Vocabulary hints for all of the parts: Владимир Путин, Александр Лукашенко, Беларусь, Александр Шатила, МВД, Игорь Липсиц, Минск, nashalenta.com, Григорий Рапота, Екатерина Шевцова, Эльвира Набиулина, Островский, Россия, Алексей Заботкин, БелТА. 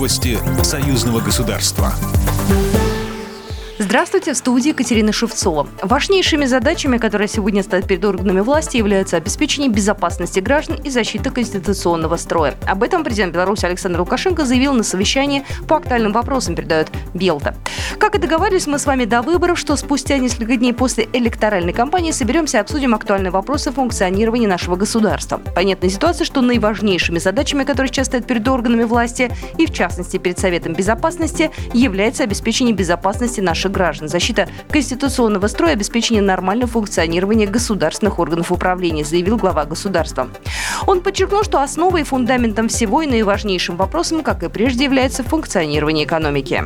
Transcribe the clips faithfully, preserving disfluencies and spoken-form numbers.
Новости союзного государства. Здравствуйте, в студии Екатерина Шевцова. Важнейшими задачами, которые сегодня стоят перед органами власти, являются обеспечение безопасности граждан и защита конституционного строя. Об этом президент Беларуси Александр Лукашенко заявил на совещании по актуальным вопросам, передает БелТА. Как и договаривались мы с вами до выборов, что спустя несколько дней после электоральной кампании соберемся и обсудим актуальные вопросы функционирования нашего государства. Понятна ситуация, что наиважнейшими задачами, которые сейчас стоят перед органами власти, и в частности перед Советом Безопасности, является обеспечение безопасности наших граждан, защита конституционного строя, обеспечение нормального функционирования государственных органов управления, заявил глава государства. Он подчеркнул, что основой и фундаментом всего и наиважнейшим вопросом, как и прежде, является функционирование экономики.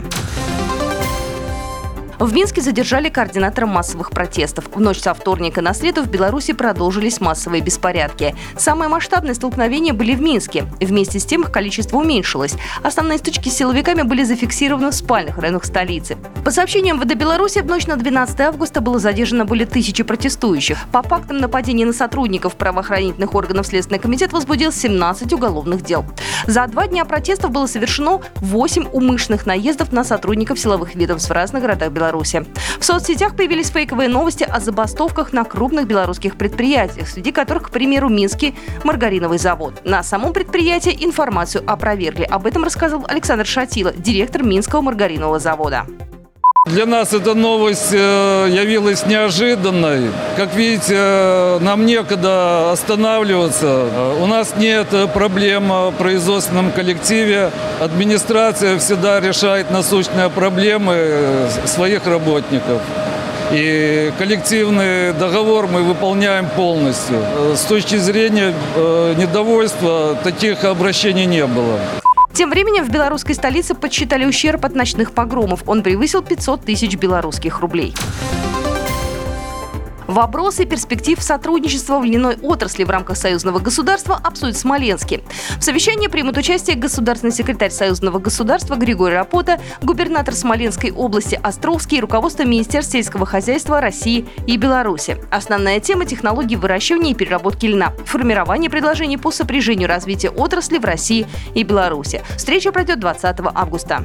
В Минске задержали координатора массовых протестов. В ночь со вторника на среду в Беларуси продолжились массовые беспорядки. Самые масштабные столкновения были в Минске. Вместе с тем их количество уменьшилось. Основные стычки с силовиками были зафиксированы в спальных районах столицы. По сообщениям МВД Беларуси, в ночь на двенадцатое августа было задержано более тысячи протестующих. По фактам нападения на сотрудников правоохранительных органов Следственный комитет возбудил семнадцать уголовных дел. За два дня протестов было совершено восемь умышленных наездов на сотрудников силовых ведомств в разных городах Беларуси. Беларуси. В соцсетях появились фейковые новости о забастовках на крупных белорусских предприятиях, среди которых, к примеру, Минский маргариновый завод. На самом предприятии информацию опровергли. Об этом рассказал Александр Шатила, директор Минского маргаринового завода. Для нас эта новость явилась неожиданной. Как видите, нам некогда останавливаться. У нас нет проблем в производственном коллективе. Администрация всегда решает насущные проблемы своих работников. И коллективный договор мы выполняем полностью. С точки зрения недовольства таких обращений не было. Тем временем в белорусской столице подсчитали ущерб от ночных погромов. Он превысил пятьсот тысяч белорусских рублей. Вопросы перспектив сотрудничества в льняной отрасли в рамках союзного государства обсудят в Смоленске. В совещании примут участие государственный секретарь союзного государства Григорий Рапота, губернатор Смоленской области Островский и руководство Министерств сельского хозяйства России и Беларуси. Основная тема – технологии выращивания и переработки льна, формирование предложений по сопряжению развития отрасли в России и Беларуси. Встреча пройдет двадцатого августа.